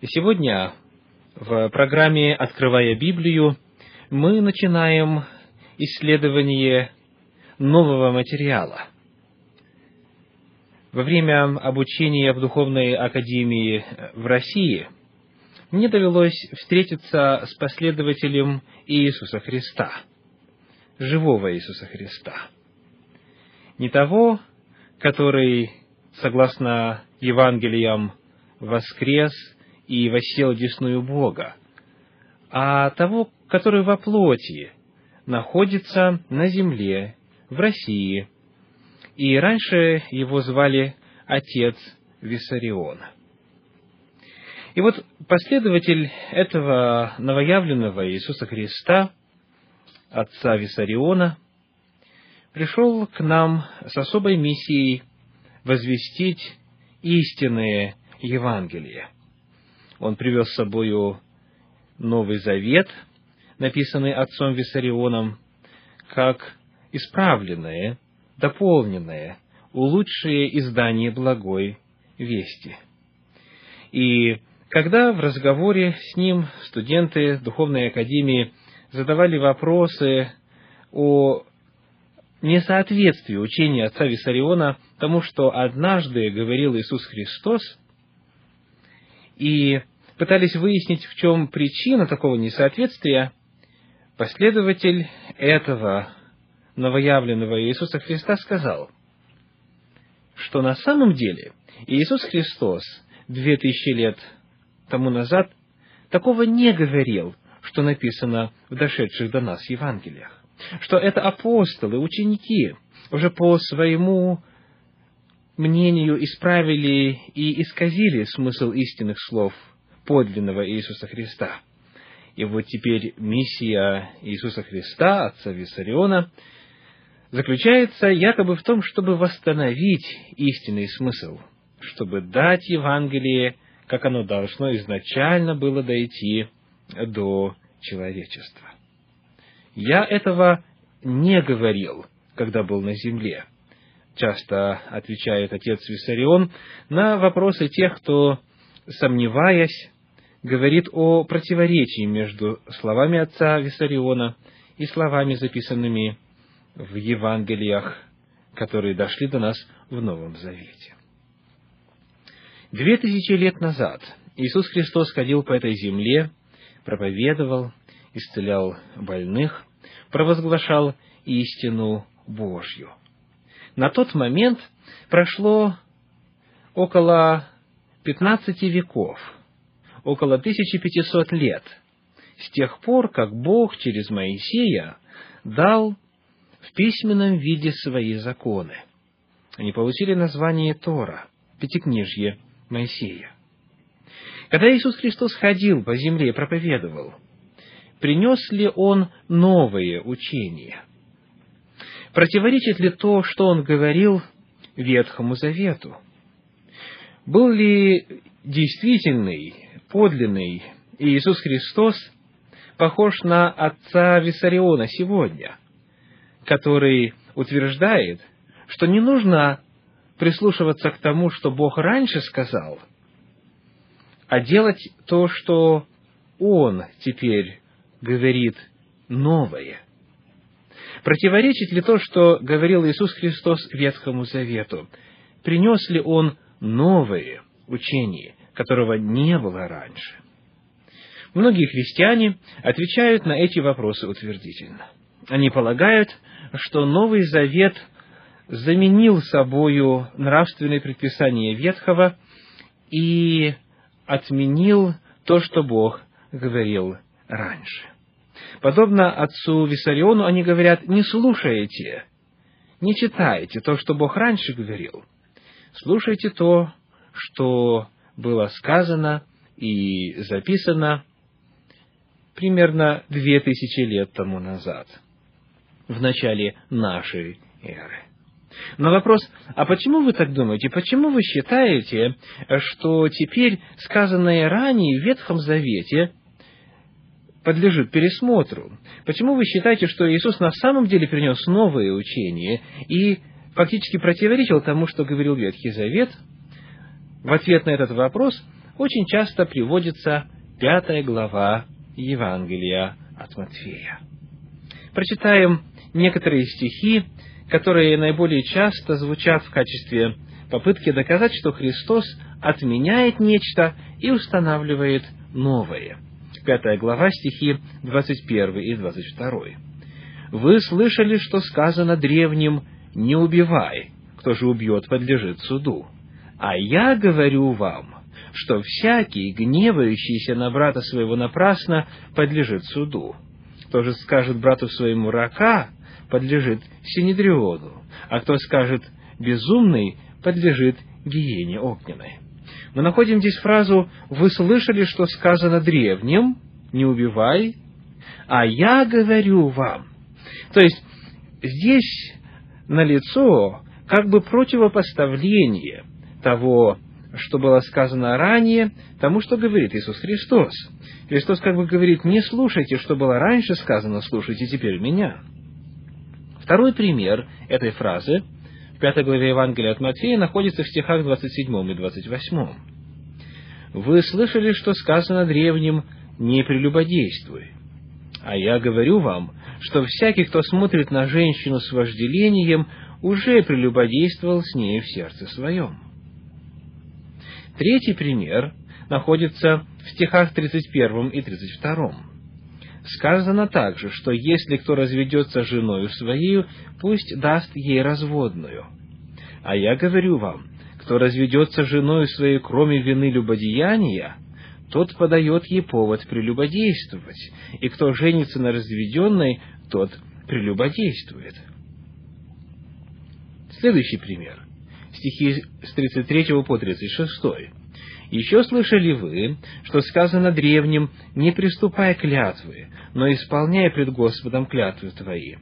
И сегодня в программе «Открывая Библию» мы начинаем исследование нового материала. Во время обучения в Духовной Академии в России мне довелось встретиться с последователем Иисуса Христа, живого Иисуса Христа. Не того, который, согласно Евангелиям, воскрес и воссел десную Бога, а того, который во плоти находится на земле, в России, и раньше его звали отец Виссарион. И вот последователь этого новоявленного Иисуса Христа, отца Виссариона, пришел к нам с особой миссией возвестить истинное Евангелие. Он привез с собою Новый Завет, написанный отцом Виссарионом, как исправленное, дополненное, улучшее издание благой вести. И когда в разговоре с ним студенты Духовной Академии задавали вопросы о несоответствии учения отца Виссариона тому, что однажды говорил Иисус Христос, и пытались выяснить, в чем причина такого несоответствия, последователь этого новоявленного Иисуса Христа сказал, что на самом деле Иисус Христос 2000 лет тому назад такого не говорил, что написано в дошедших до нас Евангелиях, что это апостолы, ученики уже по своему мнению исправили и исказили смысл истинных слов подлинного Иисуса Христа. И вот теперь миссия Иисуса Христа, отца Виссариона, заключается якобы в том, чтобы восстановить истинный смысл, чтобы дать Евангелие, как оно должно изначально было дойти до человечества. «Я этого не говорил, когда был на земле», — часто отвечает отец Виссарион на вопросы тех, кто, сомневаясь, говорит о противоречии между словами отца Виссариона и словами, записанными в Евангелиях, которые дошли до нас в Новом Завете. 2000 лет назад Иисус Христос ходил по этой земле, проповедовал, исцелял больных, провозглашал истину Божью. На тот момент прошло около 15 веков, около 1500 лет, с тех пор, как Бог через Моисея дал в письменном виде свои законы. Они получили название Тора, Пятикнижье Моисея. Когда Иисус Христос ходил по земле и проповедовал, принес ли Он новые учения? Противоречит ли то, что Он говорил, Ветхому Завету? Был ли действительный, подлинный Иисус Христос похож на отца Виссариона сегодня, который утверждает, что не нужно прислушиваться к тому, что Бог раньше сказал, а делать то, что Он теперь говорит новое? Противоречит ли то, что говорил Иисус Христос Ветхому Завету? Принес ли Он новые учения, которого не было раньше? Многие христиане отвечают на эти вопросы утвердительно. Они полагают, что Новый Завет заменил собою нравственные предписания Ветхого и отменил то, что Бог говорил раньше. Подобно отцу Виссариону, они говорят: не слушайте, не читайте то, что Бог раньше говорил. Слушайте то, что было сказано и записано примерно 2000 лет тому назад, в начале нашей эры. Но вопрос: а почему вы так думаете? Почему вы считаете, что теперь сказанное ранее в Ветхом Завете подлежит пересмотру? Почему вы считаете, что Иисус на самом деле принес новые учения и фактически противоречил тому, что говорил Ветхий Завет? В ответ на этот вопрос очень часто приводится 5 глава Евангелия от Матфея. Прочитаем некоторые стихи, которые наиболее часто звучат в качестве попытки доказать, что Христос отменяет нечто и устанавливает новое. 5 глава, стихи 21 и 22. «Вы слышали, что сказано древним: не убивай, кто же убьет, подлежит суду. А я говорю вам, что всякий, гневающийся на брата своего напрасно, подлежит суду. Кто же скажет брату своему рака, подлежит Синедриону, а кто скажет безумный, подлежит Гиене Огненной». Мы находим здесь фразу «Вы слышали, что сказано древним, не убивай, а я говорю вам». То есть, здесь налицо как бы противопоставление того, что было сказано ранее, тому, что говорит Иисус Христос. Христос как бы говорит: не слушайте, что было раньше сказано, слушайте теперь меня. Второй пример этой фразы в 5 главе Евангелия от Матфея находится в стихах 27 и 28. «Вы слышали, что сказано древним: не прелюбодействуй. А я говорю вам, что всякий, кто смотрит на женщину с вожделением, уже прелюбодействовал с ней в сердце своем». Третий пример находится в стихах 31 и 32. Сказано также, что если кто разведется с женою своею, пусть даст ей разводную. А я говорю вам, кто разведется с женою своей, кроме вины любодеяния, тот подает ей повод прелюбодействовать, и кто женится на разведенной, тот прелюбодействует. Следующий пример. Стихи с 33 по 36. «Еще слышали вы, что сказано древним: не приступай к клятве, но исполняй пред Господом клятвы твои.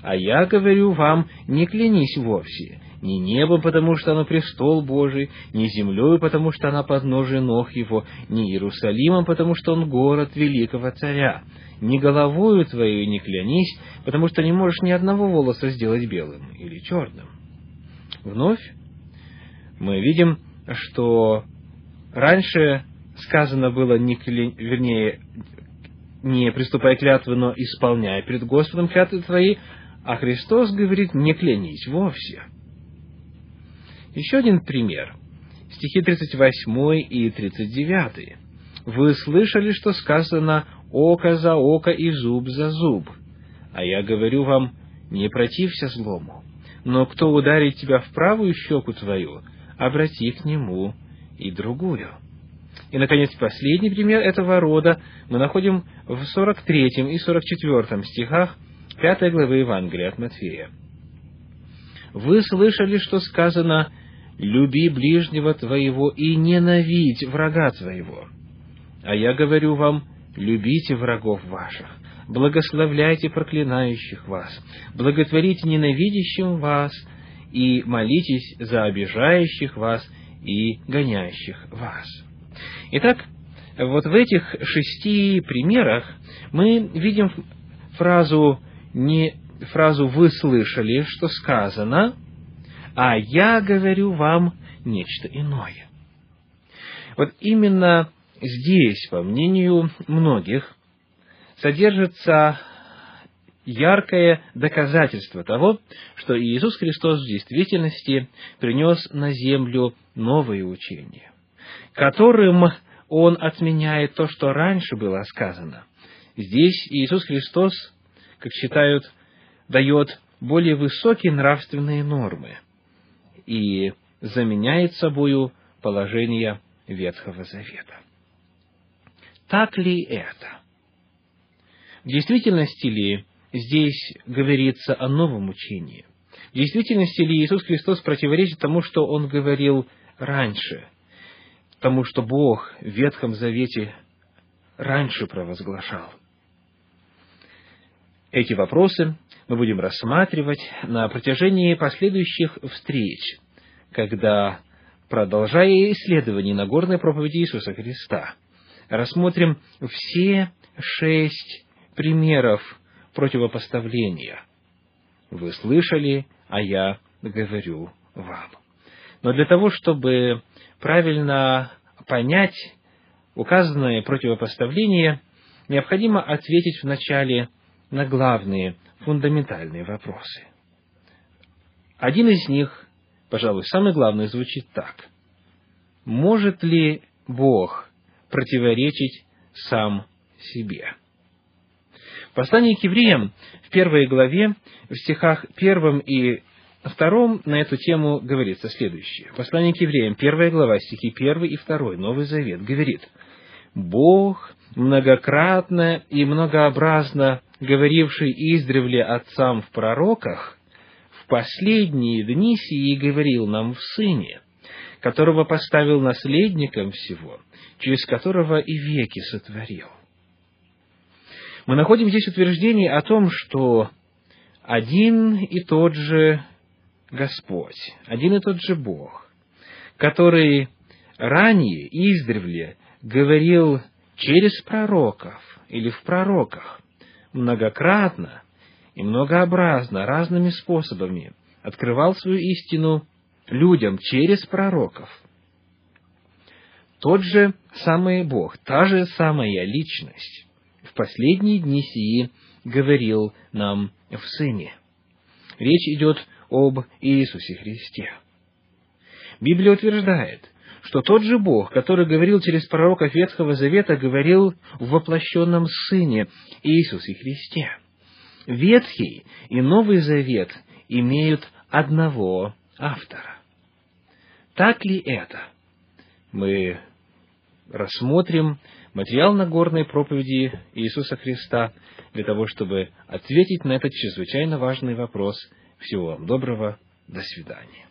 А я говорю вам: не клянись вовсе, ни небом, потому что оно престол Божий, ни землей, потому что она подножие ног его, ни Иерусалимом, потому что он город великого царя. Ни головою твоей не клянись, потому что не можешь ни одного волоса сделать белым или черным». Вновь мы видим, что раньше сказано было не приступай к клятве, но исполняй пред Господом клятвы твои, а Христос говорит: не клянись вовсе. Еще один пример. Стихи 38 и 39. «Вы слышали, что сказано: око за око и зуб за зуб. А я говорю вам: не протився злому, но кто ударит тебя в правую щеку твою, обрати к нему и другую». И, наконец, последний пример этого рода мы находим в 43 и 44 стихах 5 главы Евангелия от Матфея. «Вы слышали, что сказано: люби ближнего твоего и ненавидь врага твоего. А я говорю вам: любите врагов ваших, благословляйте проклинающих вас, благотворите ненавидящим вас и молитесь за обижающих вас и гоняющих вас». Итак, вот в этих 6 примерах мы видим фразу «вы слышали, что сказано», а «я говорю вам» нечто иное. Вот именно здесь, по мнению многих, содержится яркое доказательство того, что Иисус Христос в действительности принес на землю новые учения, которым Он отменяет то, что раньше было сказано. Здесь Иисус Христос, как считают, дает более высокие нравственные нормы и заменяет собою положение Ветхого Завета. Так ли это? В действительности ли здесь говорится о новом учении? В действительности ли Иисус Христос противоречит тому, что Он говорил раньше, тому, что Бог в Ветхом Завете раньше провозглашал? Эти вопросы мы будем рассматривать на протяжении последующих встреч, когда, продолжая исследование Нагорной проповеди Иисуса Христа, рассмотрим все 6 примеров противопоставления. «Вы слышали, а я говорю вам». Но для того, чтобы правильно понять Указанное противопоставление необходимо ответить вначале на главные, фундаментальные вопросы. Один из них, пожалуй, самый главный, звучит так. Может ли Бог противоречить сам себе? В послании к евреям в 1 главе, в стихах 1 и 2 на эту тему говорится следующее. Послание к евреям, 1 глава, стихи 1 и 2, Новый Завет, говорит: «Бог, многократно и многообразно говоривший издревле отцам в пророках, в последние дни сии говорил нам в Сыне, которого поставил наследником всего, через которого и веки сотворил». Мы находим здесь утверждение о том, что один и тот же Господь, один и тот же Бог, который ранее, издревле, говорил через пророков или в пророках, многократно и многообразно, разными способами открывал свою истину людям через пророков. Тот же самый Бог, та же самая личность в последние дни сии говорил нам в Сыне. Речь идет об Иисусе Христе. Библия утверждает, что тот же Бог, который говорил через пророков Ветхого Завета, говорил в воплощенном Сыне Иисусе Христе. Ветхий и Новый Завет имеют одного автора. Так ли это? Мы рассмотрим материал Нагорной проповеди Иисуса Христа для того, чтобы ответить на этот чрезвычайно важный вопрос. Всего вам доброго. До свидания.